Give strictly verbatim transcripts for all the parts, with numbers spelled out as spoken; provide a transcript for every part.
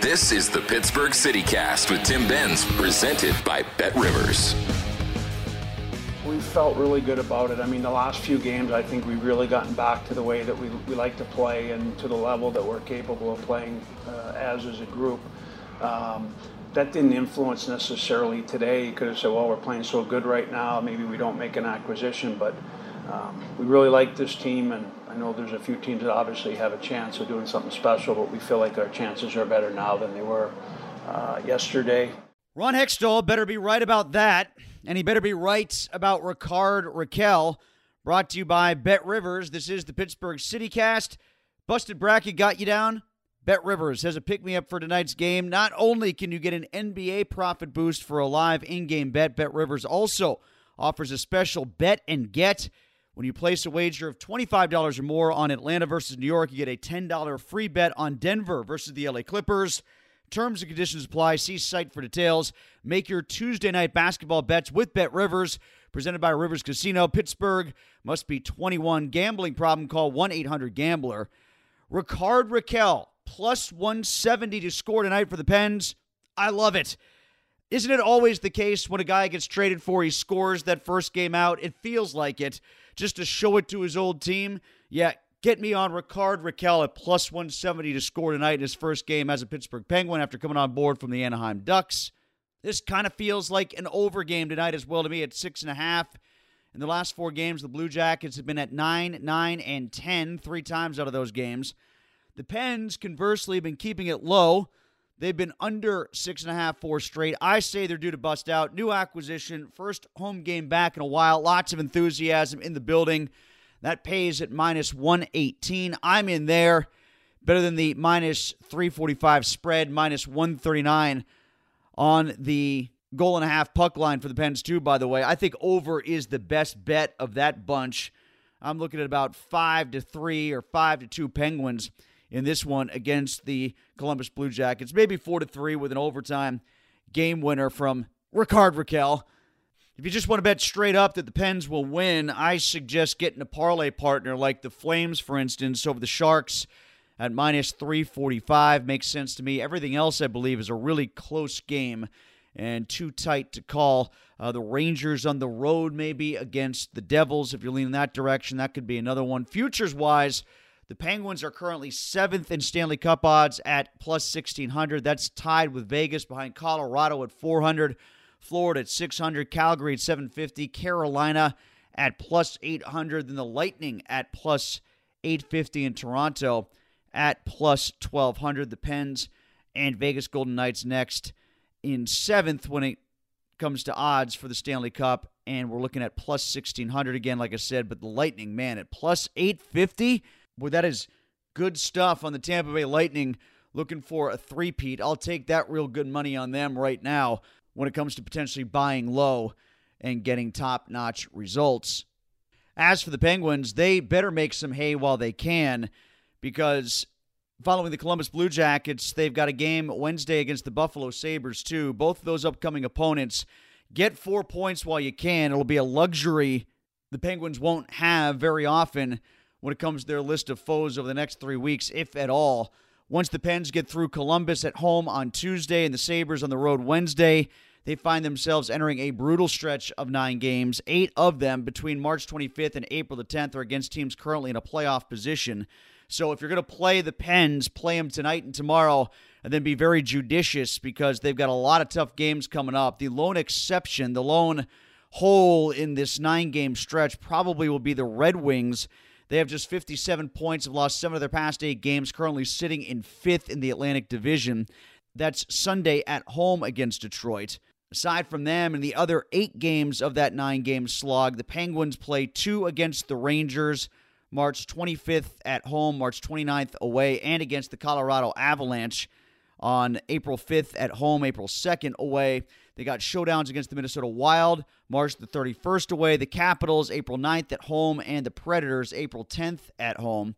This is the Pittsburgh CityCast with Tim Benz, presented by Bet Rivers. We felt really good about it. I mean, the last few games, I think we've really gotten back to the way that we, we like to play and to the level that we're capable of playing uh, as as a group. Um, that didn't influence necessarily today. You could have said, well, we're playing so good right now, maybe we don't make an acquisition, but um, we really like this team, and I know there's a few teams that obviously have a chance of doing something special, but we feel like our chances are better now than they were uh, yesterday. Ron Hextall better be right about that, and he better be right about Rickard Rakell. Brought to you by Bet Rivers. This is the Pittsburgh CityCast. Busted Bracket got you down? Bet Rivers has a pick-me-up for tonight's game. Not only can you get an N B A profit boost for a live in-game bet, Bet Rivers also offers a special bet and get. When you place a wager of twenty-five dollars or more on Atlanta versus New York, you get a ten dollars free bet on Denver versus the L A Clippers. Terms and conditions apply. See site for details. Make your Tuesday night basketball bets with Bet Rivers, presented by Rivers Casino. Pittsburgh must be twenty-one. Gambling problem, call one eight hundred gambler. Rickard Rakell, plus one seventy to score tonight for the Pens. I love it. Isn't it always the case when a guy gets traded for, he scores that first game out? It feels like it. Just to show it to his old team. Yeah, get me on Rickard Rakell at plus one seventy to score tonight in his first game as a Pittsburgh Penguin after coming on board from the Anaheim Ducks. This kind of feels like an over game tonight as well to me at six and a half. In the last four games, the Blue Jackets have been at nine, nine, and ten, three times out of those games. The Pens, conversely, have been keeping it low. They've been under six and a half, four straight. I say they're due to bust out. New acquisition, first home game back in a while. Lots of enthusiasm in the building. That pays at minus one eighteen. I'm in there. Better than the minus three forty-five spread, minus one thirty-nine on the goal and a half puck line for the Pens too, by the way. I think over is the best bet of that bunch. I'm looking at about five to three or five to two Penguins in this one against the Columbus Blue Jackets. Maybe four to three with an overtime game winner from Rickard Rakell. If you just want to bet straight up that the Pens will win, I suggest getting a parlay partner like the Flames, for instance, over the Sharks at minus three forty-five. Makes sense to me. Everything else, I believe, is a really close game and too tight to call. Uh, the Rangers on the road maybe against the Devils. If you're leaning that direction, that could be another one. Futures-wise, the Penguins are currently seventh in Stanley Cup odds at plus sixteen hundred. That's tied with Vegas behind Colorado at four hundred, Florida at six hundred, Calgary at seven fifty, Carolina at plus eight hundred, then the Lightning at plus eight fifty, and Toronto at plus twelve hundred. The Pens and Vegas Golden Knights next in seventh when it comes to odds for the Stanley Cup, and we're looking at plus sixteen hundred again, like I said, but the Lightning, man, at plus eight fifty, boy, that is good stuff on the Tampa Bay Lightning, looking for a three-peat. I'll take that real good money on them right now when it comes to potentially buying low and getting top-notch results. As for the Penguins, they better make some hay while they can, because following the Columbus Blue Jackets, they've got a game Wednesday against the Buffalo Sabres, too. Both of those upcoming opponents. Get four points while you can. It'll be a luxury the Penguins won't have very often when it comes to their list of foes over the next three weeks, if at all. Once the Pens get through Columbus at home on Tuesday and the Sabres on the road Wednesday, they find themselves entering a brutal stretch of nine games. Eight of them between March twenty-fifth and April the tenth are against teams currently in a playoff position. So if you're going to play the Pens, play them tonight and tomorrow, and then be very judicious, because they've got a lot of tough games coming up. The lone exception, the lone hole in this nine-game stretch probably will be the Red Wings. They have just fifty-seven points, have lost seven of their past eight games, currently sitting in fifth in the Atlantic Division. That's Sunday at home against Detroit. Aside from them and the other eight games of that nine-game slog, the Penguins play two against the Rangers, March twenty-fifth at home, March twenty-ninth away, and against the Colorado Avalanche on April fifth at home, April second away. They got showdowns against the Minnesota Wild, March the thirty-first away, the Capitals, April ninth at home, and the Predators, April tenth at home.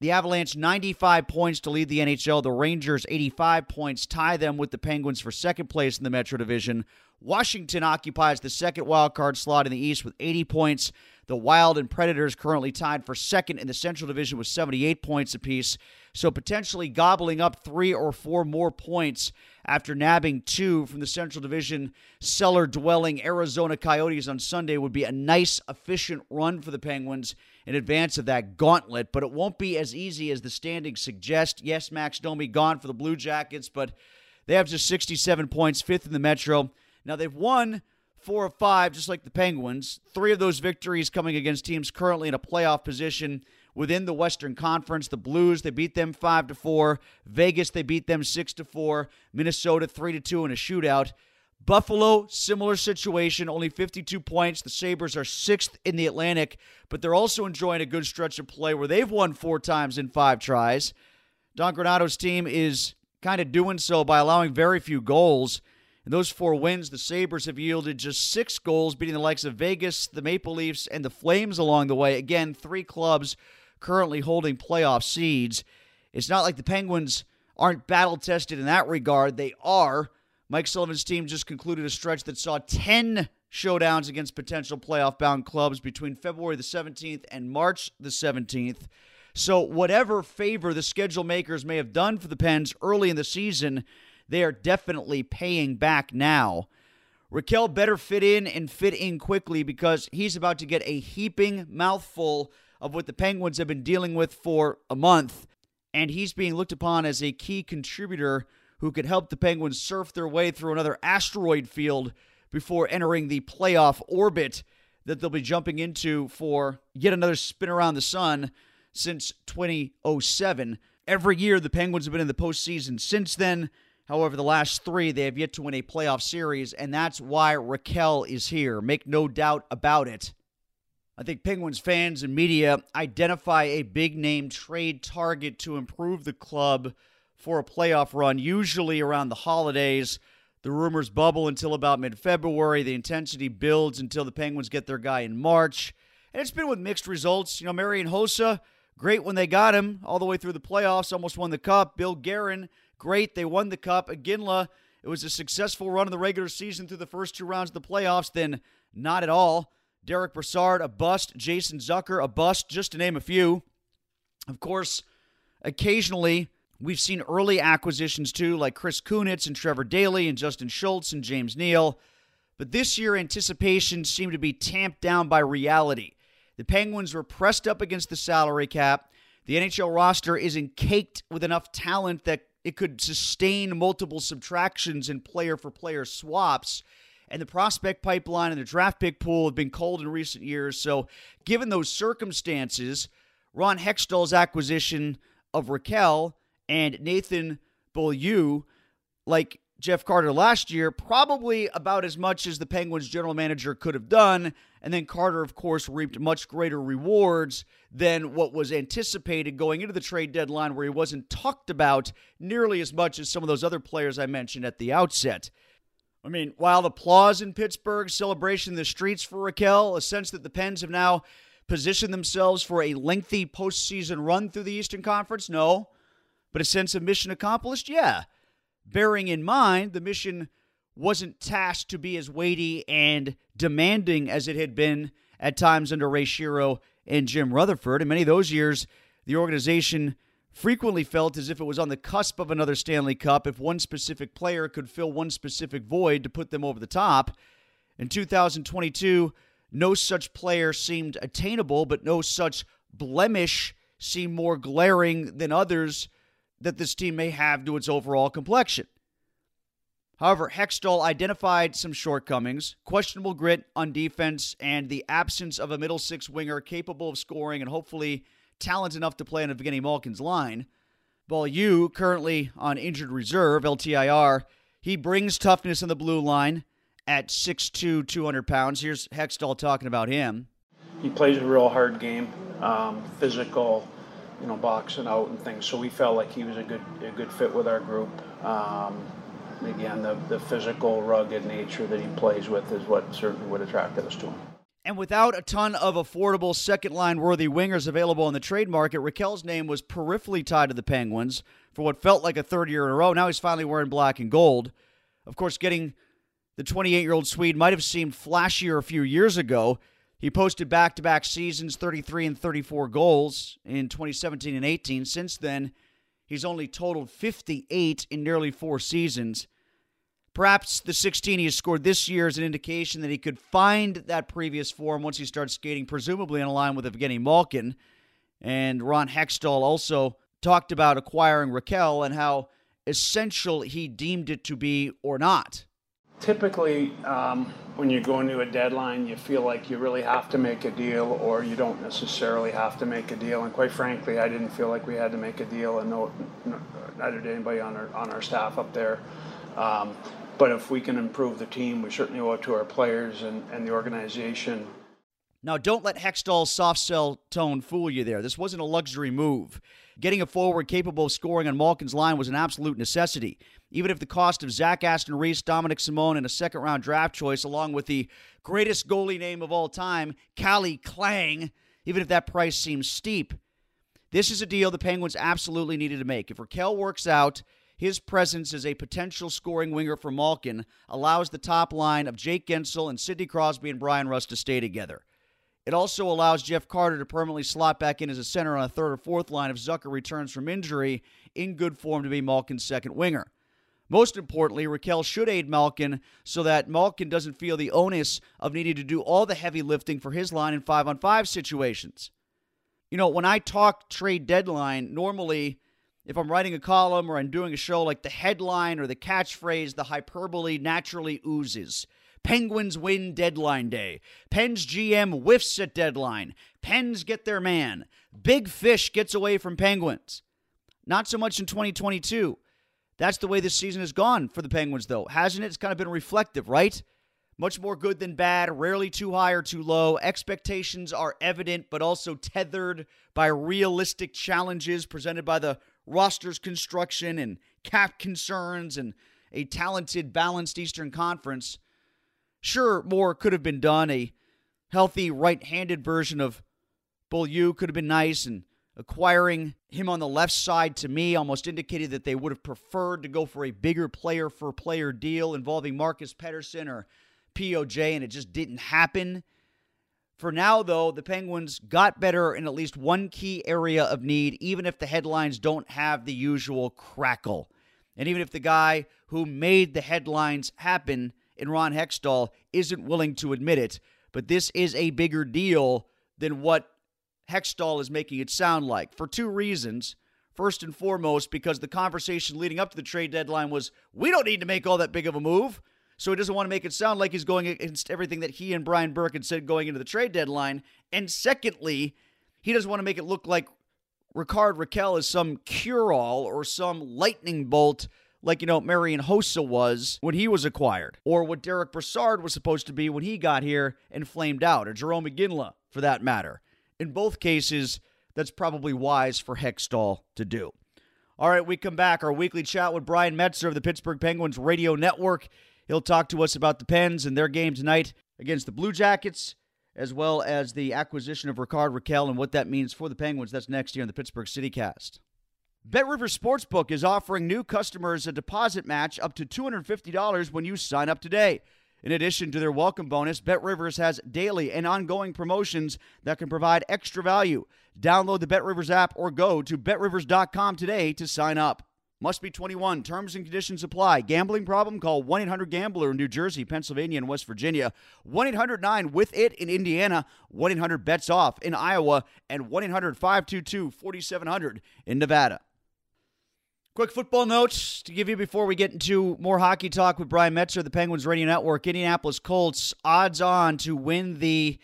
The Avalanche, ninety-five points to lead the N H L. The Rangers, eighty-five points, tie them with the Penguins for second place in the Metro Division. Washington occupies the second wild card slot in the East with eighty points. The Wild and Predators currently tied for second in the Central Division with seventy-eight points apiece. So potentially gobbling up three or four more points after nabbing two from the Central Division cellar-dwelling Arizona Coyotes on Sunday would be a nice, efficient run for the Penguins in advance of that gauntlet, but it won't be as easy as the standings suggest. Yes, Max Domi gone for the Blue Jackets, but they have just sixty-seven points, fifth in the Metro. Now, they've won four of five, just like the Penguins. Three of those victories coming against teams currently in a playoff position within the Western Conference. The Blues, they beat them five to four. Vegas, they beat them six to four. Minnesota, three to two in a shootout. Buffalo, similar situation, only fifty-two points. The Sabres are sixth in the Atlantic, but they're also enjoying a good stretch of play where they've won four times in five tries. Don Granado's team is kind of doing so by allowing very few goals. In those four wins, the Sabres have yielded just six goals, beating the likes of Vegas, the Maple Leafs, and the Flames along the way. Again, three clubs currently holding playoff seeds. It's not like the Penguins aren't battle-tested in that regard. They are. Mike Sullivan's team just concluded a stretch that saw ten showdowns against potential playoff-bound clubs between February the seventeenth and March the seventeenth. So whatever favor the schedule makers may have done for the Pens early in the season, they are definitely paying back now. Rakell better fit in and fit in quickly, because he's about to get a heaping mouthful of what the Penguins have been dealing with for a month, and he's being looked upon as a key contributor who could help the Penguins surf their way through another asteroid field before entering the playoff orbit that they'll be jumping into for yet another spin around the sun since twenty oh seven. Every year, the Penguins have been in the postseason since then. However, the last three, they have yet to win a playoff series, and that's why Rakell is here. Make no doubt about it. I think Penguins fans and media identify a big-name trade target to improve the club for a playoff run, usually around the holidays. The rumors bubble until about mid-February. The intensity builds until the Penguins get their guy in March. And it's been with mixed results. You know, Marian Hossa, great when they got him, all the way through the playoffs, almost won the Cup. Bill Guerin, great, they won the Cup. Iginla, it was a successful run in the regular season through the first two rounds of the playoffs, then not at all. Derek Brassard, a bust. Jason Zucker, a bust, just to name a few. Of course, occasionally, we've seen early acquisitions, too, like Chris Kunitz and Trevor Daley and Justin Schultz and James Neal. But this year, anticipation seemed to be tamped down by reality. The Penguins were pressed up against the salary cap. The N H L roster is encaked with enough talent that it could sustain multiple subtractions and player-for-player swaps. And the prospect pipeline and the draft pick pool have been cold in recent years. So given those circumstances, Ron Hextall's acquisition of Rakell and Nathan Beaulieu like Jeff Carter last year, probably about as much as the Penguins general manager could have done. And then Carter, of course, reaped much greater rewards than what was anticipated going into the trade deadline, where he wasn't talked about nearly as much as some of those other players I mentioned at the outset. I mean, wild applause in Pittsburgh, celebration in the streets for Rakell, a sense that the Pens have now positioned themselves for a lengthy postseason run through the Eastern Conference? No. But a sense of mission accomplished? Yeah. Bearing in mind, the mission wasn't tasked to be as weighty and demanding as it had been at times under Ray Shero and Jim Rutherford. In many of those years, the organization frequently felt as if it was on the cusp of another Stanley Cup if one specific player could fill one specific void to put them over the top. In two thousand twenty-two, no such player seemed attainable, but no such blemish seemed more glaring than others that this team may have to its overall complexion. However, Hextall identified some shortcomings, questionable grit on defense, and the absence of a middle six winger capable of scoring and hopefully talent enough to play on Evgeni Malkin's line. Beaulieu, currently on injured reserve, L T I R, he brings toughness on the blue line at six foot two, two hundred pounds. Here's Hextall talking about him. He plays a real hard game, um, physical, you know, boxing out and things. So we felt like he was a good a good fit with our group. Um, again, the, the physical, rugged nature that he plays with is what certainly would attract us to him. And without a ton of affordable second-line worthy wingers available in the trade market, Rakell's name was peripherally tied to the Penguins for what felt like a third year in a row. Now he's finally wearing black and gold. Of course, getting the twenty-eight-year-old Swede might have seemed flashier a few years ago. He posted back-to-back seasons, thirty-three and thirty-four goals in twenty seventeen and eighteen. Since then, he's only totaled fifty-eight in nearly four seasons. Perhaps the sixteen he has scored this year is an indication that he could find that previous form once he starts skating, presumably in a line with Evgeni Malkin. And Ron Hextall also talked about acquiring Rakell and how essential he deemed it to be or not. Typically, um, when you go into a deadline, you feel like you really have to make a deal, or you don't necessarily have to make a deal. And quite frankly, I didn't feel like we had to make a deal, and no, no, neither did anybody on our on our staff up there. Um, but if we can improve the team, we certainly owe it to our players and, and the organization. Now, don't let Hextall's soft sell tone fool you there. This wasn't a luxury move. Getting a forward capable of scoring on Malkin's line was an absolute necessity. Even if the cost of Zach Aston-Reese, Dominik Simon, and a second-round draft choice, along with the greatest goalie name of all time, Kalle Klang, even if that price seems steep, this is a deal the Penguins absolutely needed to make. If Rakell works out, his presence as a potential scoring winger for Malkin allows the top line of Jake Guentzel and Sidney Crosby and Bryan Rust to stay together. It also allows Jeff Carter to permanently slot back in as a center on a third or fourth line if Zucker returns from injury in good form to be Malkin's second winger. Most importantly, Rakell should aid Malkin so that Malkin doesn't feel the onus of needing to do all the heavy lifting for his line in five-on-five situations. You know, when I talk trade deadline, normally if I'm writing a column or I'm doing a show, like the headline or the catchphrase, the hyperbole naturally oozes. Penguins win deadline day. Pens G M whiffs at deadline. Pens get their man. Big fish gets away from Penguins. Not so much in twenty twenty-two. That's the way this season has gone for the Penguins, though. Hasn't it? It's kind of been reflective, right? Much more good than bad, rarely too high or too low. Expectations are evident, but also tethered by realistic challenges presented by the roster's construction and cap concerns and a talented, balanced Eastern Conference. Sure, more could have been done. A healthy right-handed version of Beaulieu could have been nice, and acquiring him on the left side, to me, almost indicated that they would have preferred to go for a bigger player-for-player deal involving Marcus Pettersson or P O J, and it just didn't happen. For now, though, the Penguins got better in at least one key area of need, even if the headlines don't have the usual crackle. And even if the guy who made the headlines happen in Ron Hextall isn't willing to admit it, but this is a bigger deal than what Hextall is making it sound like, for two reasons. First and foremost, because the conversation leading up to the trade deadline was, we don't need to make all that big of a move, so he doesn't want to make it sound like he's going against everything that he and Brian Burke had said going into the trade deadline. And secondly, he doesn't want to make it look like Rickard Rakell is some cure-all or some lightning bolt like, you know, Marian Hossa was when he was acquired, or what Derek Brassard was supposed to be when he got here and flamed out, or Jarome Iginla, for that matter. In both cases, that's probably wise for Hextall to do. All right, we come back. Our weekly chat with Brian Metzger of the Pittsburgh Penguins Radio Network. He'll talk to us about the Pens and their game tonight against the Blue Jackets, as well as the acquisition of Rickard Rakell and what that means for the Penguins. That's next year on the Pittsburgh CityCast. BetRivers Sportsbook is offering new customers a deposit match up to two hundred fifty dollars when you sign up today. In addition to their welcome bonus, BetRivers has daily and ongoing promotions that can provide extra value. Download the BetRivers app or go to bet rivers dot com today to sign up. Must be twenty-one. Terms and conditions apply. Gambling problem? Call one eight hundred gambler in New Jersey, Pennsylvania, and West Virginia. one eight hundred nine with it in Indiana. one eight hundred bets off in Iowa. And one eight hundred five two two four seven zero zero in Nevada. Quick football notes to give you before we get into more hockey talk with Brian Metzger of the Penguins Radio Network. Indianapolis Colts odds on to win the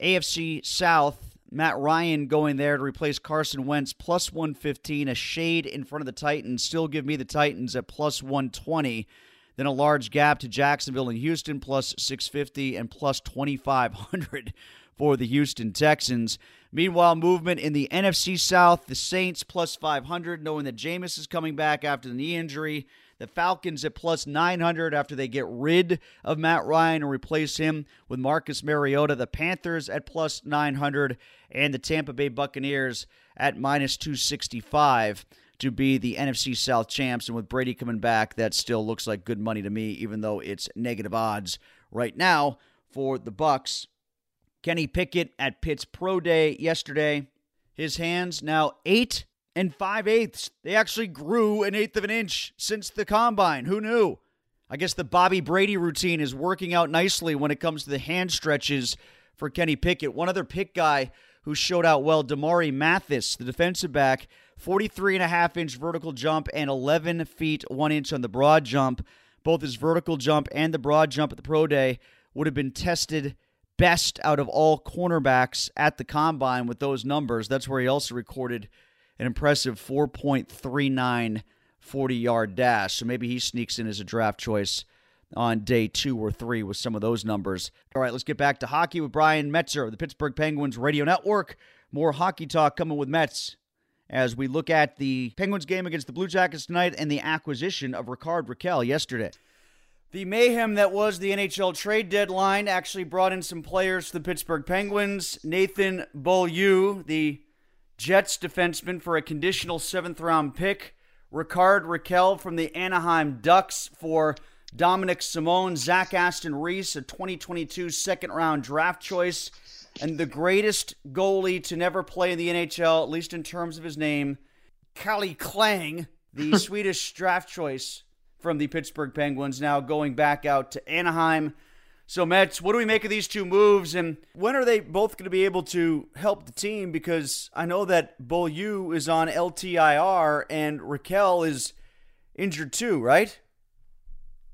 A F C South. Matt Ryan going there to replace Carson Wentz, plus one fifteen, a shade in front of the Titans. Still give me the Titans at plus one twenty. Then a large gap to Jacksonville and Houston, plus six fifty and plus twenty-five hundred for the Houston Texans. Meanwhile, movement in the N F C South, the Saints plus five hundred, knowing that Jameis is coming back after the knee injury. The Falcons at plus nine hundred after they get rid of Matt Ryan and replace him with Marcus Mariota. The Panthers at plus nine hundred and the Tampa Bay Buccaneers at minus two sixty-five to be the N F C South champs. And with Brady coming back, that still looks like good money to me, even though it's negative odds right now for the Bucs. Kenny Pickett at Pitt's Pro Day yesterday. His hands now eight and five eighths. They actually grew an eighth of an inch since the combine. Who knew? I guess the Bobby Brady routine is working out nicely when it comes to the hand stretches for Kenny Pickett. One other pick guy who showed out well, Damari Mathis, the defensive back, forty-three and a half inch vertical jump and eleven feet one inch on the broad jump. Both his vertical jump and the broad jump at the Pro Day would have been tested best out of all cornerbacks at the combine with those numbers. That's where he also recorded an impressive four point three nine forty-yard dash. So maybe he sneaks in as a draft choice on day two or three with some of those numbers. All right, let's get back to hockey with Brian Metzger of the Pittsburgh Penguins Radio Network. More hockey talk coming with Mets as we look at the Penguins game against the Blue Jackets tonight and the acquisition of Rickard Rakell yesterday. The mayhem that was the N H L trade deadline actually brought in some players for the Pittsburgh Penguins. Nathan Beaulieu, the Jets defenseman, for a conditional seventh round pick. Rickard Rakell from the Anaheim Ducks for Dominik Simon. Zach Aston-Reese, a twenty twenty-two second round draft choice. And the greatest goalie to never play in the N H L, at least in terms of his name, Kalle Klang, the Swedish draft choice from the Pittsburgh Penguins, now going back out to Anaheim. So, Mets, what do we make of these two moves, and when are they both going to be able to help the team? Because I know that Beaulieu is on L T I R, and Rakell is injured too, right?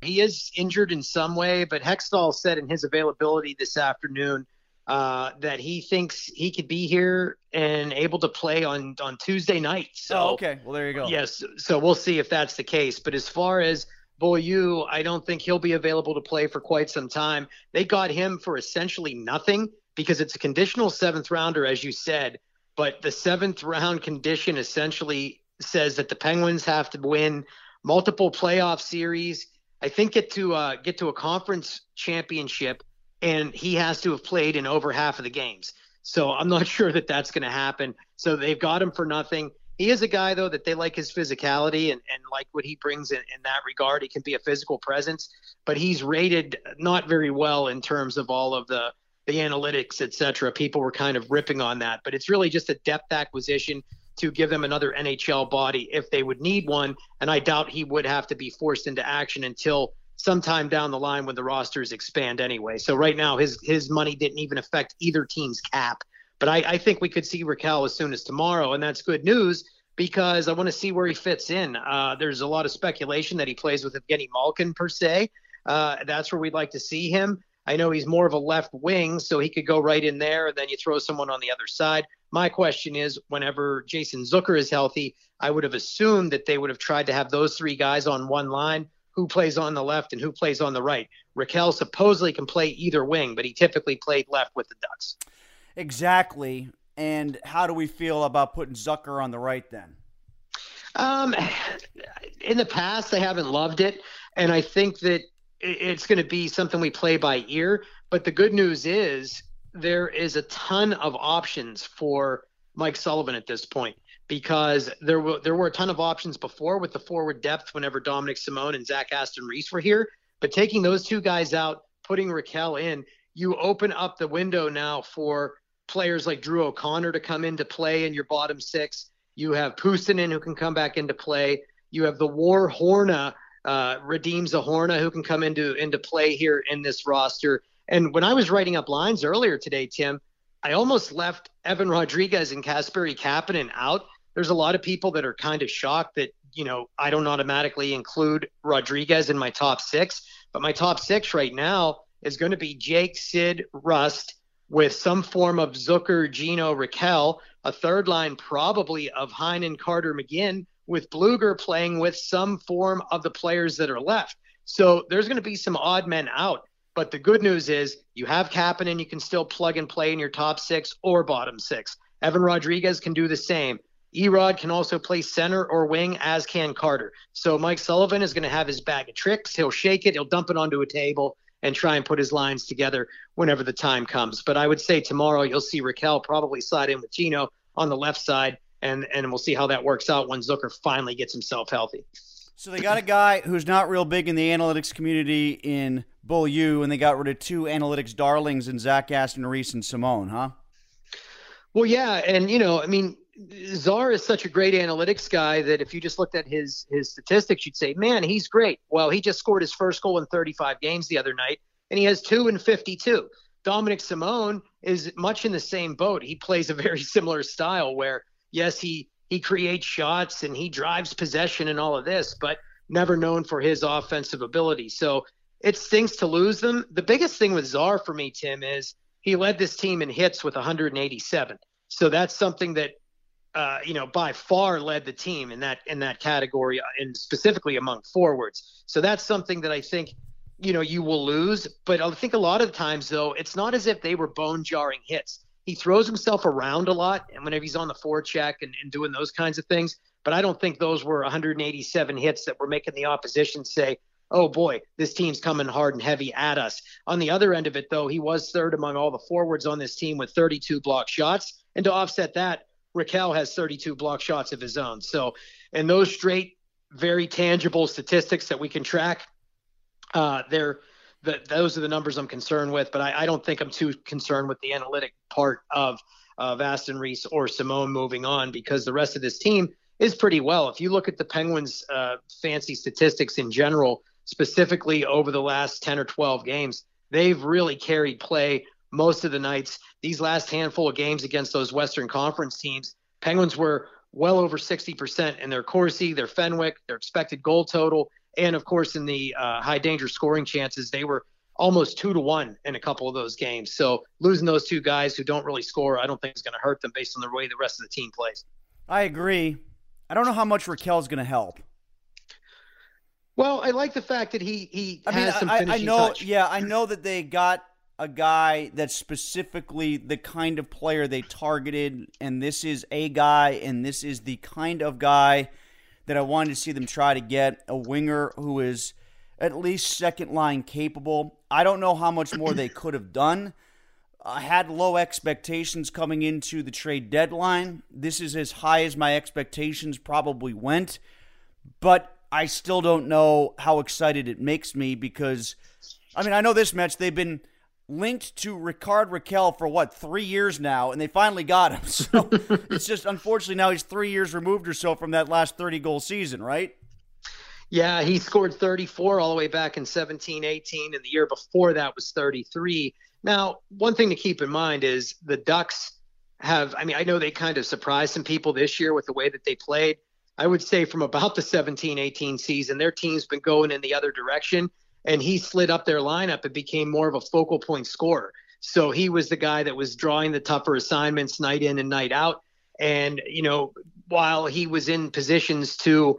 He is injured in some way, but Hextall said in his availability this afternoon uh, that he thinks he could be here and able to play on, on Tuesday night. So, oh, okay. Well, there you go. Yes, so we'll see if that's the case. But as far as Beaulieu, I don't think he'll be available to play for quite some time. They got him for essentially nothing because it's a conditional seventh rounder, as you said, but the seventh round condition essentially says that the Penguins have to win multiple playoff series. I think get to uh, get to a conference championship, and he has to have played in over half of the games. So I'm not sure that that's going to happen. So they've got him for nothing. He is a guy, though, that they like his physicality and, and like what he brings in, in that regard. He can be a physical presence, but he's rated not very well in terms of all of the, the analytics, et cetera. People were kind of ripping on that, but it's really just a depth acquisition to give them another N H L body if they would need one, and I doubt he would have to be forced into action until sometime down the line when the rosters expand anyway. So right now his, his money didn't even affect either team's cap. But I, I think we could see Rakell as soon as tomorrow, and that's good news because I want to see where he fits in. Uh, there's a lot of speculation that he plays with Evgeni Malkin, per se. Uh, that's where we'd like to see him. I know he's more of a left wing, so he could go right in there, and then you throw someone on the other side. My question is, whenever Jason Zucker is healthy, I would have assumed that they would have tried to have those three guys on one line, who plays on the left and who plays on the right. Rakell supposedly can play either wing, but he typically played left with the Ducks. Exactly. And how do we feel about putting Zucker on the right then? Um, in the past, they haven't loved it. And I think that it's going to be something we play by ear. But the good news is there is a ton of options for Mike Sullivan at this point, because there were, there were a ton of options before with the forward depth whenever Dominik Simon and Zach Aston-Reese were here. But taking those two guys out, putting Rakell in, you open up the window now for players like Drew O'Connor to come into play in your bottom six. You have Pustinen, who can come back into play. You have the War Horna, uh, Redeemed Horna, who can come into, into play here in this roster. And when I was writing up lines earlier today, Tim, I almost left Evan Rodrigues and Kasperi Kapanen out. There's a lot of people that are kind of shocked that, you know, I don't automatically include Rodrigues in my top six. But my top six right now is going to be Jake, Sid, Rust, with some form of Zucker, Gino, Rakell, a third line probably of Heinen, Carter, McGinn, with Blueger playing with some form of the players that are left. So there's going to be some odd men out. But the good news is you have Kapanen, you can still plug and play in your top six or bottom six. Evan Rodrigues can do the same. Erod can also play center or wing, as can Carter. So Mike Sullivan is going to have his bag of tricks. He'll shake it. He'll dump it onto a table and try and put his lines together whenever the time comes. But I would say tomorrow you'll see Rakell probably slide in with Gino on the left side, and, and we'll see how that works out when Zucker finally gets himself healthy. So they got a guy who's not real big in the analytics community in Beaulieu, and they got rid of two analytics darlings in Zach Aston-Reese and Simone, huh? Well, yeah, and, you know, I mean, Czar is such a great analytics guy that if you just looked at his his statistics, you'd say, man, he's great. Well, he just scored his first goal in thirty-five games the other night, and he has two in fifty-two. Dominik Simon is much in the same boat. He plays a very similar style where, yes, he, he creates shots and he drives possession and all of this, but never known for his offensive ability. So it stinks to lose them. The biggest thing with Czar for me, Tim, is he led this team in hits with one hundred eighty-seven. So that's something that, Uh, you know, by far led the team in that in that category, and specifically among forwards. So that's something that I think, you know, you will lose. But I think a lot of times, though, it's not as if they were bone-jarring hits. He throws himself around a lot, and whenever he's on the forecheck and, and doing those kinds of things. But I don't think those were one hundred eighty-seven hits that were making the opposition say, oh, boy, this team's coming hard and heavy at us. On the other end of it, though, he was third among all the forwards on this team with thirty-two block shots. And to offset that, Rakell has thirty-two block shots of his own. So, and those straight, very tangible statistics that we can track, uh, they're the, those are the numbers I'm concerned with. But I, I don't think I'm too concerned with the analytic part of of Aston-Reese or Simone moving on, because the rest of this team is pretty well. If you look at the Penguins' uh, fancy statistics in general, specifically over the last ten or twelve games, they've really carried play most of the nights. These last handful of games against those Western Conference teams, Penguins were well over sixty percent in their Corsi, their Fenwick, their expected goal total, and, of course, in the uh, high-danger scoring chances, they were almost two to one in a couple of those games. So losing those two guys who don't really score, I don't think is going to hurt them based on the way the rest of the team plays. I agree. I don't know how much Rakell's going to help. Well, I like the fact that he, he I has mean, some I, finishing I know, touch. Yeah, I know that they got a guy that's specifically the kind of player they targeted, and this is a guy, and this is the kind of guy that I wanted to see them try to get, a winger who is at least second line capable. I don't know how much more they could have done. I had low expectations coming into the trade deadline. This is as high as my expectations probably went, but I still don't know how excited it makes me, because, I mean, I know this match, they've been linked to Rickard Rakell for, what, three years now, and they finally got him. So it's just, unfortunately, now he's three years removed or so from that last thirty-goal season, right? Yeah, he scored thirty-four all the way back in seventeen eighteen, and the year before that was thirty-three. Now, one thing to keep in mind is the Ducks have, I mean, I know they kind of surprised some people this year with the way that they played. I would say from about the seventeen eighteen season, their team's been going in the other direction, and he slid up their lineup and became more of a focal point scorer. So he was the guy that was drawing the tougher assignments night in and night out. And, you know, while he was in positions to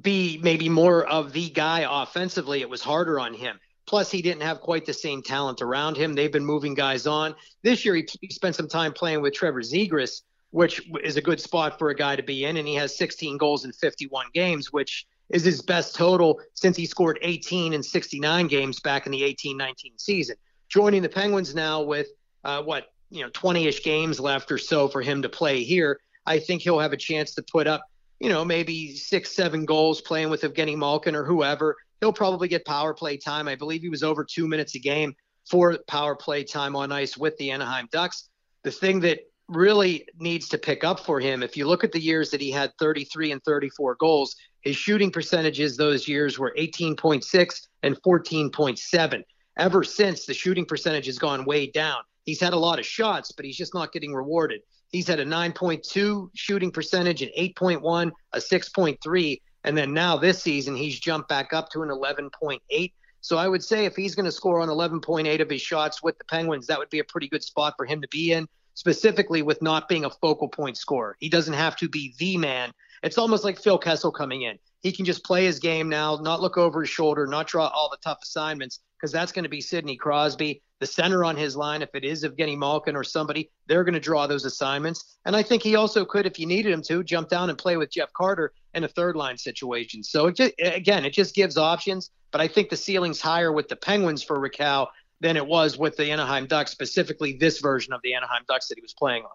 be maybe more of the guy offensively, it was harder on him. Plus, he didn't have quite the same talent around him. They've been moving guys on. This year, he, he spent some time playing with Trevor Zegras, which is a good spot for a guy to be in. And he has sixteen goals in fifty-one games, which is his best total since he scored eighteen in sixty-nine games back in the eighteen nineteen season. Joining the Penguins now with, uh, what, you know, twenty-ish games left or so for him to play here, I think he'll have a chance to put up, you know, maybe six, seven goals playing with Evgeni Malkin or whoever. He'll probably get power play time. I believe he was over two minutes a game for power play time on ice with the Anaheim Ducks. The thing that really needs to pick up for him, if you look at the years that he had thirty-three and thirty-four goals, his shooting percentages those years were eighteen point six and fourteen point seven. Ever since, the shooting percentage has gone way down. He's had a lot of shots, but he's just not getting rewarded. He's had a nine point two shooting percentage, an eight point one, a six point three, and then now this season he's jumped back up to an eleven point eight. So I would say if he's going to score on eleven point eight of his shots with the Penguins, that would be a pretty good spot for him to be in, specifically with not being a focal point scorer. He doesn't have to be the man. It's almost like Phil Kessel coming in. He can just play his game now, not look over his shoulder, not draw all the tough assignments, because that's going to be Sidney Crosby, the center on his line. If it is Evgeni Malkin or somebody, they're going to draw those assignments. And I think he also could, if you needed him to, jump down and play with Jeff Carter in a third-line situation. So, it just, again, it just gives options. But I think the ceiling's higher with the Penguins for Rakell than it was with the Anaheim Ducks, specifically this version of the Anaheim Ducks that he was playing on.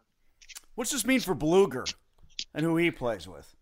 What's this mean for Blueger and who he plays with?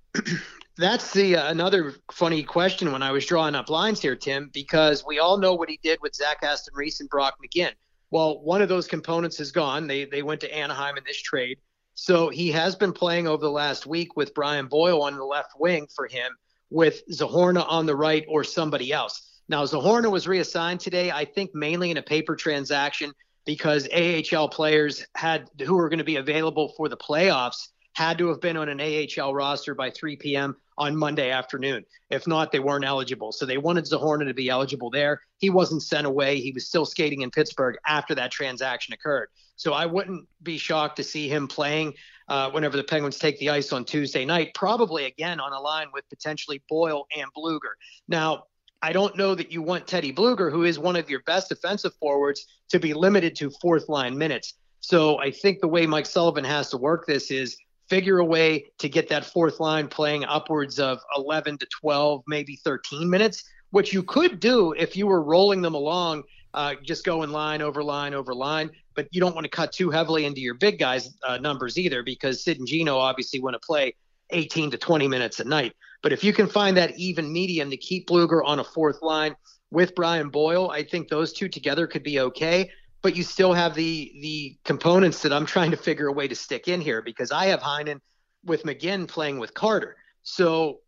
That's the uh, another funny question when I was drawing up lines here, Tim, because we all know what he did with Zach Aston-Reese and Brock McGinn. Well, one of those components is gone. They they went to Anaheim in this trade. So he has been playing over the last week with Brian Boyle on the left wing for him, with Zahorna on the right or somebody else. Now, Zahorna was reassigned today, I think mainly in a paper transaction, because A H L players had who were going to be available for the playoffs had to have been on an A H L roster by three p.m. on Monday afternoon. If not, they weren't eligible. So they wanted Zahorna to be eligible there. He wasn't sent away. He was still skating in Pittsburgh after that transaction occurred. So I wouldn't be shocked to see him playing uh, whenever the Penguins take the ice on Tuesday night, probably again on a line with potentially Boyle and Blueger. Now, I don't know that you want Teddy Blueger, who is one of your best defensive forwards, to be limited to fourth line minutes. So I think the way Mike Sullivan has to work this is figure a way to get that fourth line playing upwards of eleven to twelve, maybe thirteen minutes, which you could do if you were rolling them along, uh, just going line over line over line. But you don't want to cut too heavily into your big guys' uh, numbers either, because Sid and Gino obviously want to play eighteen to twenty minutes a night. But if you can find that even medium to keep Blueger on a fourth line with Brian Boyle, I think those two together could be okay. But you still have the the components that I'm trying to figure a way to stick in here, because I have Heinen with McGinn playing with Carter. So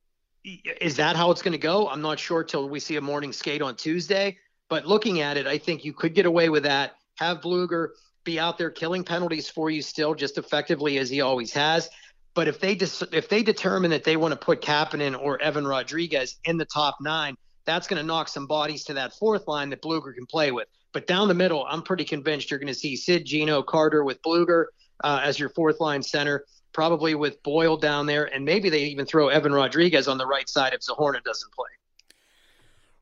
is that how it's going to go? I'm not sure till we see a morning skate on Tuesday. But looking at it, I think you could get away with that. Have Blueger be out there killing penalties for you still, just effectively as he always has. But if they dis- if they determine that they want to put Kapanen or Evan Rodrigues in the top nine, that's going to knock some bodies to that fourth line that Blueger can play with. But down the middle, I'm pretty convinced you're going to see Sid, Gino, Carter with Blueger uh, as your fourth-line center, probably with Boyle down there, and maybe they even throw Evan Rodrigues on the right side if Zahorna doesn't play.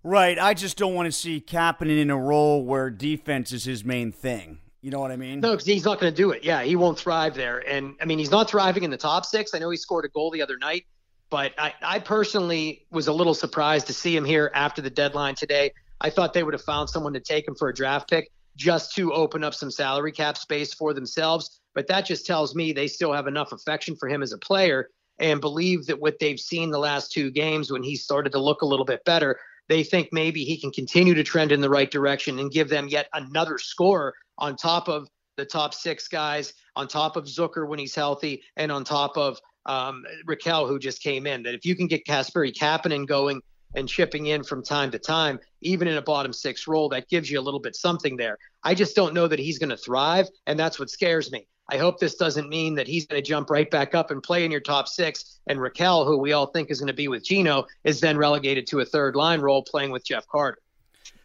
Right. I just don't want to see Kapanen in a role where defense is his main thing. You know what I mean? No, because he's not going to do it. Yeah, he won't thrive there. And, I mean, he's not thriving in the top six. I know he scored a goal the other night, but I, I personally was a little surprised to see him here after the deadline today. I thought they would have found someone to take him for a draft pick just to open up some salary cap space for themselves. But that just tells me they still have enough affection for him as a player and believe that what they've seen the last two games when he started to look a little bit better, they think maybe he can continue to trend in the right direction and give them yet another scorer on top of the top six guys, on top of Zucker when he's healthy, and on top of um, Rakell, who just came in. That if you can get Kasperi Kapanen going and chipping in from time to time, even in a bottom six role, that gives you a little bit something there. I just don't know that he's going to thrive, and that's what scares me. I hope this doesn't mean that he's going to jump right back up and play in your top six, and Rakell, who we all think is going to be with Gino, is then relegated to a third-line role playing with Jeff Carter.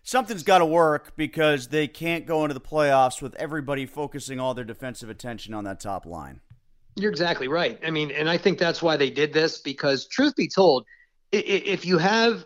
something's got to work because they can't go into the playoffs with everybody focusing all their defensive attention on that top line. You're exactly right. I mean, and I think that's why they did this, because truth be told, if you have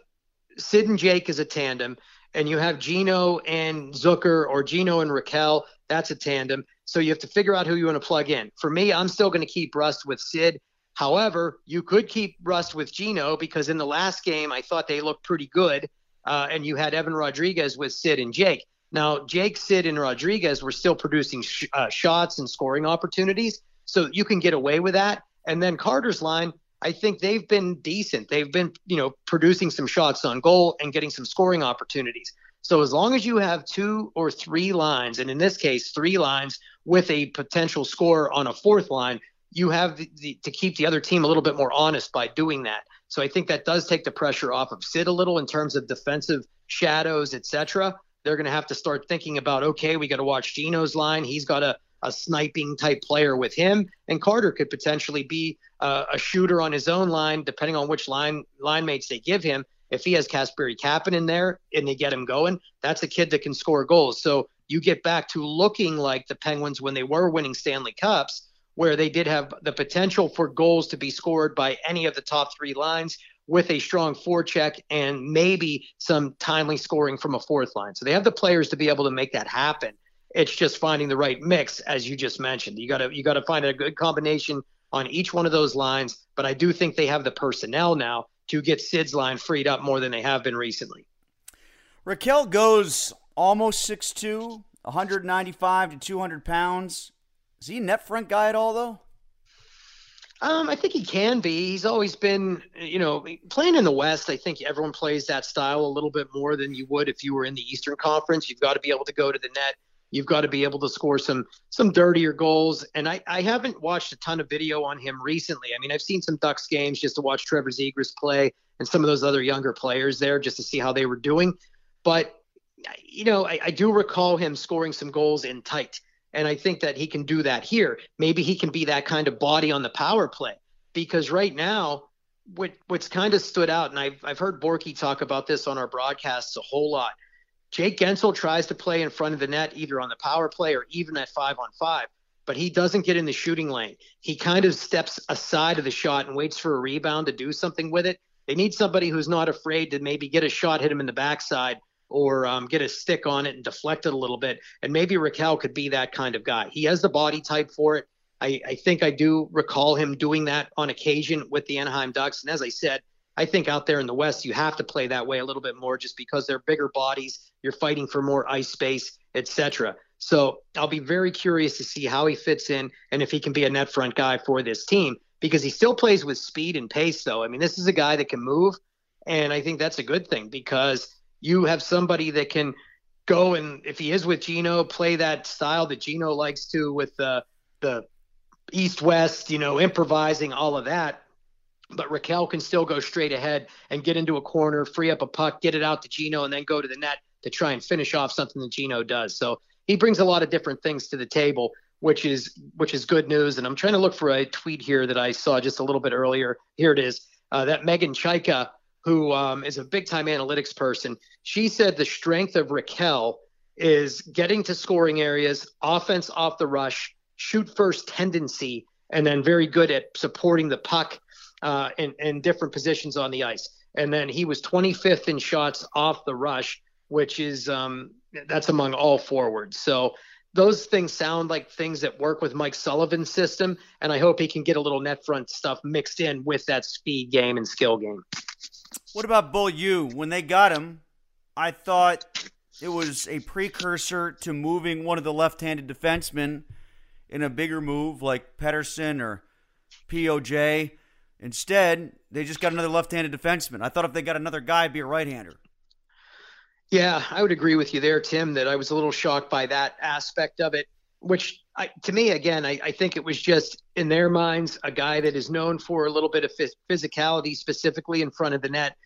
Sid and Jake as a tandem and you have Gino and Zucker or Gino and Rakell, that's a tandem. So you have to figure out who you want to plug in. For me, I'm still going to keep Rust with Sid. However, you could keep Rust with Gino, because in the last game, I thought they looked pretty good. Uh, and you had Evan Rodrigues with Sid and Jake. Now, Jake, Sid, and Rodrigues were still producing sh- uh, shots and scoring opportunities. So you can get away with that. And then Carter's line, I think they've been decent. They've been, you know, producing some shots on goal and getting some scoring opportunities. So as long as you have two or three lines, and in this case, three lines with a potential score on a fourth line, you have the, the, to keep the other team a little bit more honest by doing that. So I think that does take the pressure off of Sid a little in terms of defensive shadows, et cetera. They're going to have to start thinking about, okay, we got to watch Gino's line. He's got a, a sniping type player with him, and Carter could potentially be uh, a shooter on his own line, depending on which line line mates they give him. If he has Kasperi Kapanen there and they get him going, that's a kid that can score goals. So you get back to looking like the Penguins when they were winning Stanley Cups, where they did have the potential for goals to be scored by any of the top three lines with a strong forecheck and maybe some timely scoring from a fourth line. So they have the players to be able to make that happen. It's just finding the right mix, as you just mentioned. You got to you got to find a good combination on each one of those lines, but I do think they have the personnel now to get Sid's line freed up more than they have been recently. Rakell goes almost six foot two, one ninety-five to two hundred pounds. Is he a net front guy at all, though? Um, I think he can be. He's always been, you know, playing in the West, I think everyone plays that style a little bit more than you would if you were in the Eastern Conference. You've got to be able to go to the net. You've got to be able to score some some dirtier goals. And I, I haven't watched a ton of video on him recently. I mean, I've seen some Ducks games just to watch Trevor Zegras play and some of those other younger players there just to see how they were doing. But, you know, I, I do recall him scoring some goals in tight. And I think that he can do that here. Maybe he can be that kind of body on the power play, because right now what what's kind of stood out, and I've, I've heard Borky talk about this on our broadcasts a whole lot. Jake Guentzel tries to play in front of the net, either on the power play or even at five on five, but he doesn't get in the shooting lane. He kind of steps aside of the shot and waits for a rebound to do something with it. They need somebody who's not afraid to maybe get a shot, hit him in the backside, or um, get a stick on it and deflect it a little bit. And maybe Rakell could be that kind of guy. He has the body type for it. I, I think I do recall him doing that on occasion with the Anaheim Ducks. And as I said, I think out there in the West, you have to play that way a little bit more just because they're bigger bodies. You're fighting for more ice space, et cetera. So I'll be very curious to see how he fits in and if he can be a net front guy for this team, because he still plays with speed and pace, though. I mean, this is a guy that can move, and I think that's a good thing, because you have somebody that can go and, if he is with Gino, play that style that Gino likes to with uh, the East-West, you know, improvising, all of that. But Rakell can still go straight ahead and get into a corner, free up a puck, get it out to Gino, and then go to the net to try and finish off something that Gino does. So he brings a lot of different things to the table, which is which is good news. And I'm trying to look for a tweet here that I saw just a little bit earlier. Here it is. Uh, that Megan Chyka, who um, is a big-time analytics person, she said the strength of Rakell is getting to scoring areas, offense off the rush, shoot-first tendency, and then very good at supporting the puck uh, in, in different positions on the ice. And then he was twenty-fifth in shots off the rush, which is um, – that's among all forwards. So those things sound like things that work with Mike Sullivan's system, and I hope he can get a little net front stuff mixed in with that speed game and skill game. What about Beaulieu? When they got him, I thought it was a precursor to moving one of the left-handed defensemen in a bigger move like Pettersson or P O J. Instead, they just got another left-handed defenseman. I thought if they got another guy, it'd be a right-hander. Yeah, I would agree with you there, Tim, that I was a little shocked by that aspect of it, which I, to me, again, I, I think it was just in their minds a guy that is known for a little bit of phys- physicality, specifically in front of the net,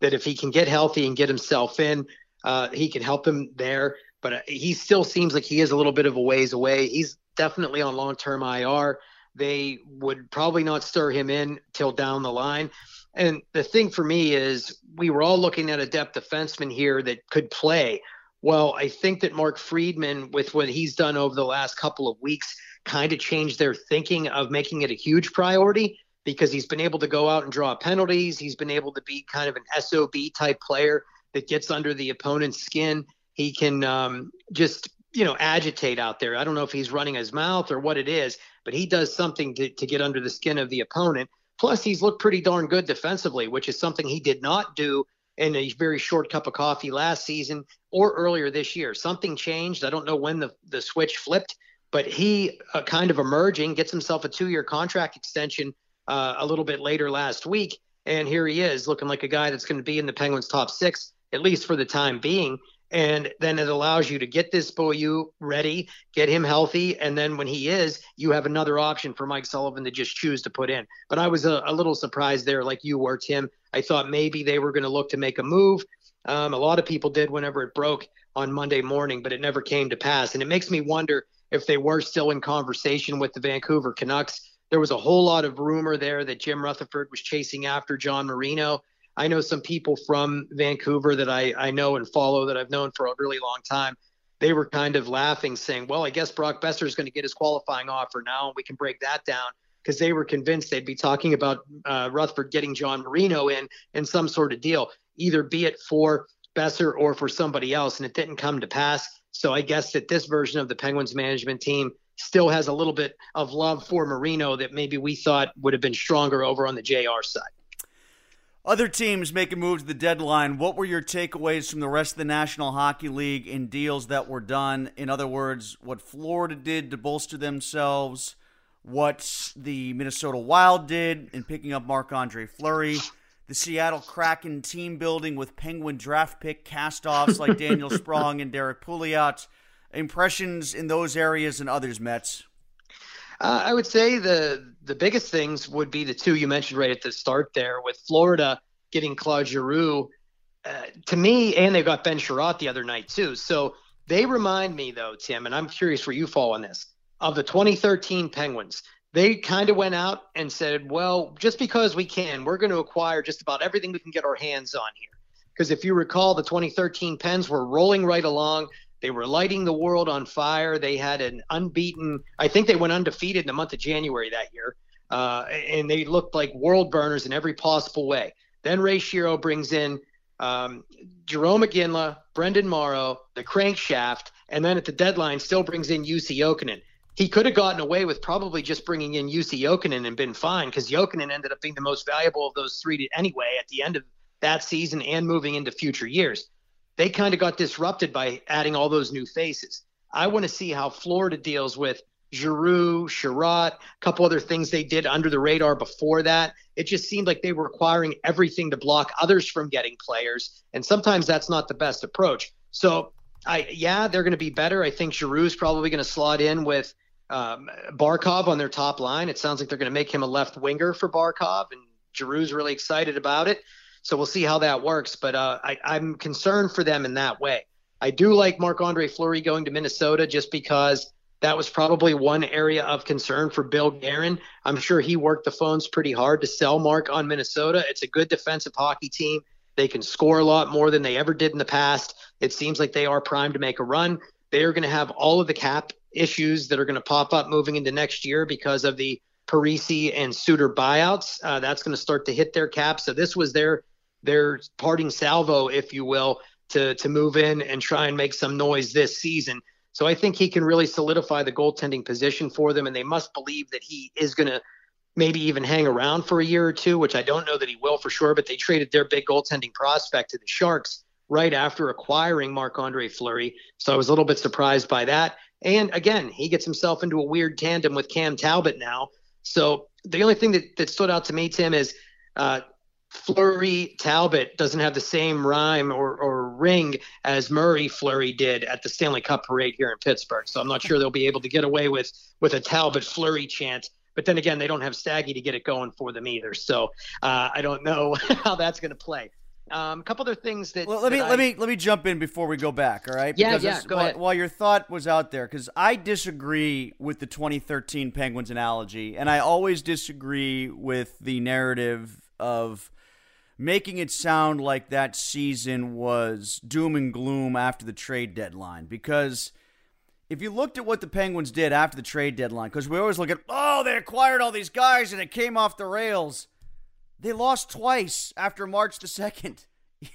that if he can get healthy and get himself in, uh, he can help him there. But he still seems like he is a little bit of a ways away. He's definitely on long-term I R. They would probably not stir him in till down the line. And the thing for me is we were all looking at a depth defenseman here that could play. Well, I think that Mark Friedman, with what he's done over the last couple of weeks, kind of changed their thinking of making it a huge priority, because he's been able to go out and draw penalties. He's been able to be kind of an S O B type player that gets under the opponent's skin. He can um, just, you know, agitate out there. I don't know if he's running his mouth or what it is, but he does something to, to get under the skin of the opponent. Plus, he's looked pretty darn good defensively, which is something he did not do in a very short cup of coffee last season or earlier this year. Something changed. I don't know when the, the switch flipped, but he uh, kind of emerging, gets himself a two-year contract extension uh, a little bit later last week, and here he is looking like a guy that's going to be in the Penguins' top six, at least for the time being. And then it allows you to get this Beaulieu ready, get him healthy, and then when he is, you have another option for Mike Sullivan to just choose to put in. But I was a, a little surprised there, like you were, Tim. I thought maybe they were going to look to make a move. Um, a lot of people did whenever it broke on Monday morning, but it never came to pass. And it makes me wonder if they were still in conversation with the Vancouver Canucks. There was a whole lot of rumor there that Jim Rutherford was chasing after John Marino. I know some people from Vancouver that I, I know and follow that I've known for a really long time. They were kind of laughing, saying, well, I guess Brock Besser is going to get his qualifying offer now, and we can break that down, because they were convinced they'd be talking about uh, Rutherford getting John Marino in in some sort of deal, either be it for Besser or for somebody else, and it didn't come to pass. So I guess that this version of the Penguins management team still has a little bit of love for Marino that maybe we thought would have been stronger over on the J R side. Other teams making moves to the deadline. What were your takeaways from the rest of the National Hockey League in deals that were done? In other words, what Florida did to bolster themselves, what the Minnesota Wild did in picking up Marc-Andre Fleury, the Seattle Kraken team building with Penguin draft pick castoffs like Daniel Sprong and Derek Pouliot. Impressions in those areas and others, Mets? Uh, I would say the the biggest things would be the two you mentioned right at the start there, with Florida getting Claude Giroux, uh, to me, and they got Ben Sherratt the other night too. So they remind me, though, Tim, and I'm curious where you fall on this, of the twenty thirteen Penguins. They kind of went out and said, well, just because we can, we're going to acquire just about everything we can get our hands on here. Because if you recall, the twenty thirteen Pens were rolling right along. They were lighting the world on fire. They had an unbeaten – I think they went undefeated in the month of January that year, uh, and they looked like world burners in every possible way. Then Ray Shero brings in um, Jarome Iginla, Brendan Morrow, the crankshaft, and then at the deadline still brings in U C Jokinen. He could have gotten away with probably just bringing in U C Jokinen and been fine, because Jokinen ended up being the most valuable of those three anyway at the end of that season and moving into future years. They kind of got disrupted by adding all those new faces. I want to see how Florida deals with Giroux, Sherratt, a couple other things they did under the radar before that. It just seemed like they were acquiring everything to block others from getting players, and sometimes that's not the best approach. So, I yeah, they're going to be better. I think Giroux's probably going to slot in with um, Barkov on their top line. It sounds like they're going to make him a left winger for Barkov, and Giroux's really excited about it. So we'll see how that works, but uh, I, I'm concerned for them in that way. I do like Marc-Andre Fleury going to Minnesota, just because that was probably one area of concern for Bill Guerin. I'm sure he worked the phones pretty hard to sell Mark on Minnesota. It's a good defensive hockey team. They can score a lot more than they ever did in the past. It seems like they are primed to make a run. They are going to have all of the cap issues that are going to pop up moving into next year because of the Parisi and Suter buyouts. Uh, that's going to start to hit their cap. So this was their their parting salvo, if you will, to, to move in and try and make some noise this season. So I think he can really solidify the goaltending position for them, and they must believe that he is going to maybe even hang around for a year or two, which I don't know that he will for sure, but they traded their big goaltending prospect to the Sharks right after acquiring Marc-Andre Fleury. So I was a little bit surprised by that. And again, he gets himself into a weird tandem with Cam Talbot now. So the only thing that, that stood out to me, Tim, is uh, – Fleury Talbot doesn't have the same rhyme or, or ring as Murray Fleury did at the Stanley Cup parade here in Pittsburgh. So I'm not sure they'll be able to get away with with a Talbot Fleury chant. But then again, they don't have Staggy to get it going for them either. So uh, I don't know how that's going to play. Um, a couple other things that well, let that me I, let me let me jump in before we go back. All right. Because yeah, yeah. Go while, ahead. While your thought was out there, because I disagree with the twenty thirteen Penguins analogy, and I always disagree with the narrative of making it sound like that season was doom and gloom after the trade deadline. Because if you looked at what the Penguins did after the trade deadline, because we always look at, oh, they acquired all these guys and it came off the rails. They lost twice after March the second.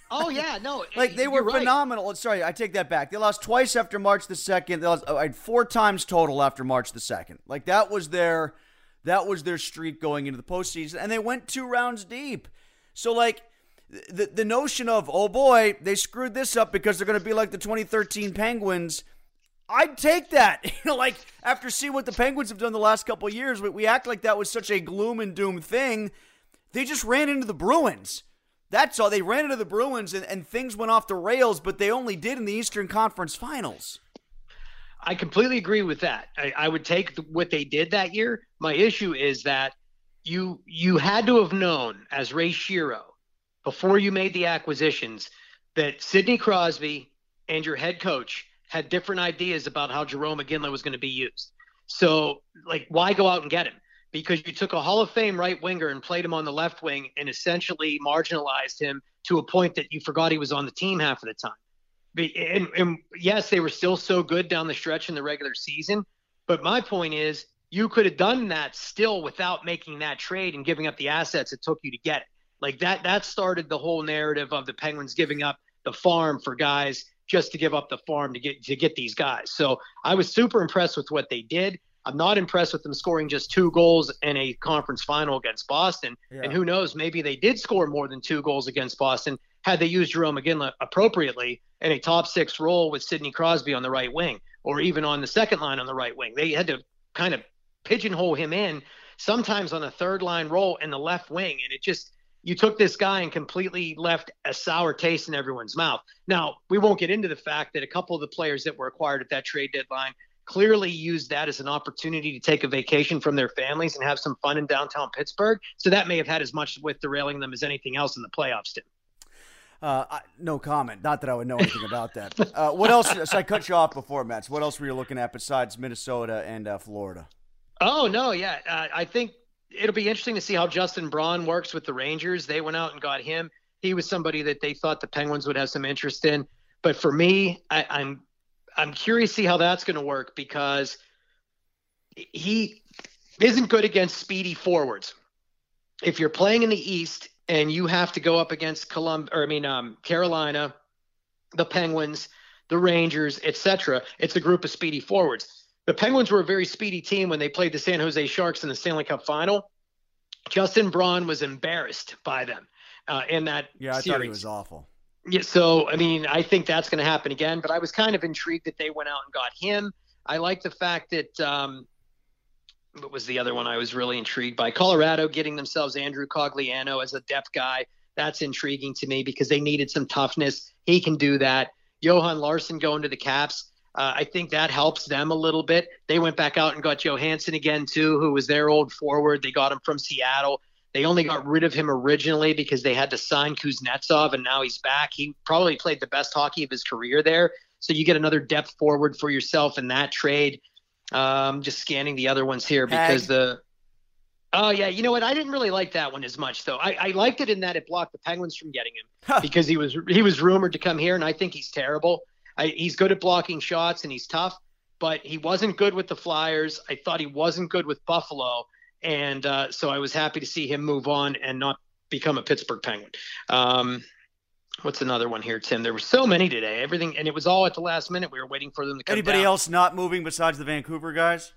Oh, yeah, no. Like, they were right. phenomenal. Sorry, I take that back. They lost twice after March the second. They lost uh, four times total after March the second. Like, that was their that was their streak going into the postseason, and they went two rounds deep. So, like, the, the notion of, oh, boy, they screwed this up because they're going to be like the twenty thirteen Penguins, I'd take that. You know, like, after seeing what the Penguins have done the last couple of years, we, we act like that was such a gloom and doom thing. They just ran into the Bruins. That's all. They ran into the Bruins, and, and things went off the rails, but they only did in the Eastern Conference Finals. I completely agree with that. I, I would take the, what they did that year. My issue is that you you had to have known, as Ray Shero, before you made the acquisitions, that Sidney Crosby and your head coach had different ideas about how Jarome Iginla was going to be used. So, like, why go out and get him? Because you took a Hall of Fame right winger and played him on the left wing and essentially marginalized him to a point that you forgot he was on the team half of the time. And, and yes, they were still so good down the stretch in the regular season. But my point is, you could have done that still without making that trade and giving up the assets it took you to get it. Like that, that started the whole narrative of the Penguins giving up the farm for guys just to give up the farm to get, to get these guys. So I was super impressed with what they did. I'm not impressed with them scoring just two goals in a conference final against Boston. Yeah. And who knows, maybe they did score more than two goals against Boston had they used Jarome Iginla appropriately in a top six role with Sidney Crosby on the right wing, or even on the second line on the right wing. They had to kind of pigeonhole him in sometimes on a third line role in the left wing. And it just, you took this guy and completely left a sour taste in everyone's mouth. Now, we won't get into the fact that a couple of the players that were acquired at that trade deadline clearly used that as an opportunity to take a vacation from their families and have some fun in downtown Pittsburgh. So that may have had as much with derailing them as anything else in the playoffs did. Uh, I, no comment. Not that I would know anything about that. Uh, what else? So I cut you off before, Matt. So what else were you looking at besides Minnesota and uh, Florida? Oh, no. Yeah. Uh, I think it'll be interesting to see how Justin Braun works with the Rangers. They went out and got him. He was somebody that they thought the Penguins would have some interest in. But for me, I, I'm, I'm curious to see how that's going to work, because he isn't good against speedy forwards. If you're playing in the East and you have to go up against Colum- or I mean, um, Carolina, the Penguins, the Rangers, et cetera, it's a group of speedy forwards. The Penguins were a very speedy team when they played the San Jose Sharks in the Stanley Cup Final. Justin Braun was embarrassed by them uh, in that series. Yeah, I series. thought he was awful. Yeah, so, I mean, I think that's going to happen again, but I was kind of intrigued that they went out and got him. I like the fact that um, – what was the other one I was really intrigued by? Colorado getting themselves Andrew Cogliano as a depth guy. That's intriguing to me because they needed some toughness. He can do that. Johan Larson going to the Caps. Uh, I think that helps them a little bit. They went back out and got Johansson again too, who was their old forward. They got him from Seattle. They only got rid of him originally because they had to sign Kuznetsov, and now he's back. He probably played the best hockey of his career there. So you get another depth forward for yourself in that trade. Um, just scanning the other ones here because Hag. the – oh, yeah. You know what? I didn't really like that one as much, though. I, I liked it in that it blocked the Penguins from getting him huh. because he was he was rumored to come here, and I think he's terrible. I, he's good at blocking shots, and he's tough, but he wasn't good with the Flyers. I thought he wasn't good with Buffalo. And uh, so I was happy to see him move on and not become a Pittsburgh Penguin. Um, what's another one here, Tim? There were so many today. Everything, and it was all at the last minute. We were waiting for them to come Anybody down. Else not moving besides the Vancouver guys?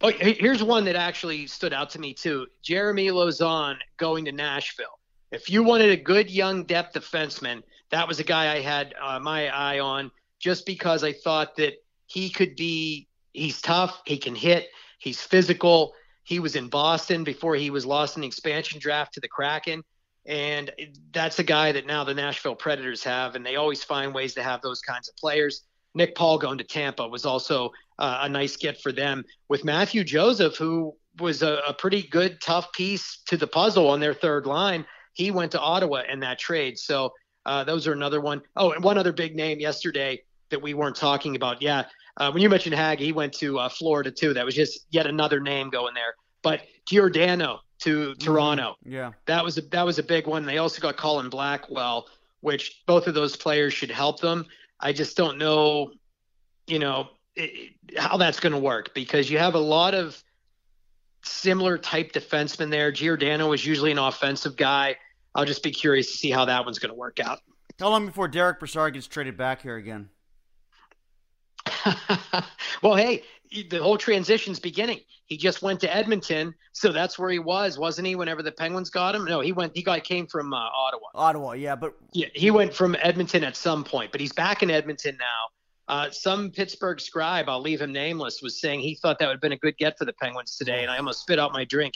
Oh, here's one that actually stood out to me, too. Jeremy Lauzon going to Nashville. If you wanted a good young depth defenseman, that was a guy I had uh, my eye on just because I thought that he could be – he's tough, he can hit. He's physical. He was in Boston before he was lost in the expansion draft to the Kraken. And that's a guy that now the Nashville Predators have, and they always find ways to have those kinds of players. Nick Paul going to Tampa was also uh, a nice get for them with Matthew Joseph, who was a, a pretty good, tough piece to the puzzle on their third line. He went to Ottawa in that trade. So uh, those are another one. Oh, and one other big name yesterday that we weren't talking about. Yeah. Uh, when you mentioned Hag, he went to uh, Florida, too. That was just yet another name going there. But Giordano to Toronto. Mm-hmm. Yeah, that was a, that was a big one. They also got Colin Blackwell, which both of those players should help them. I just don't know, you know, it, how that's going to work, because you have a lot of similar type defensemen there. Giordano is usually an offensive guy. I'll just be curious to see how that one's going to work out. How long before Derek Brassard gets traded back here again? Well, hey, the whole transition's beginning. He just went to Edmonton, so that's where he was, wasn't he? Whenever the Penguins got him, no, he went. He got came from uh, Ottawa. Ottawa, yeah, but yeah, he went from Edmonton at some point, but he's back in Edmonton now. Uh, some Pittsburgh scribe, I'll leave him nameless, was saying he thought that would have been a good get for the Penguins today, and I almost spit out my drink.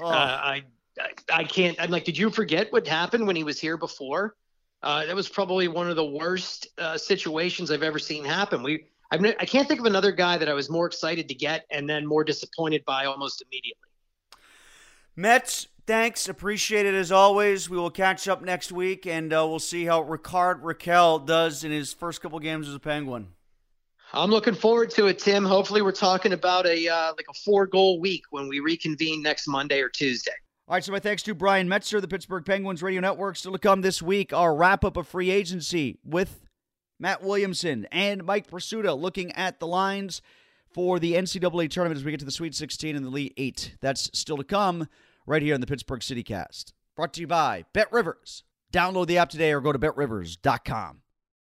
Oh. Uh, I, I, I can't. I'm like, did you forget what happened when he was here before? Uh, that was probably one of the worst uh, situations I've ever seen happen. We. I'm, I can't think of another guy that I was more excited to get and then more disappointed by almost immediately. Mets, thanks. Appreciate it as always. We will catch up next week, and uh, we'll see how Rickard Rakell does in his first couple games as a Penguin. I'm looking forward to it, Tim. Hopefully we're talking about a uh, like a four-goal week when we reconvene next Monday or Tuesday. All right, so my thanks to Brian Metzger, the Pittsburgh Penguins Radio Network. Still to come this week, our wrap-up of free agency with Matt Williamson and Mike Pursuta looking at the lines for the N C double A tournament as we get to the Sweet sixteen and the Elite eight. That's still to come right here on the Pittsburgh CityCast. Brought to you by BetRivers. Download the app today or go to bet rivers dot com.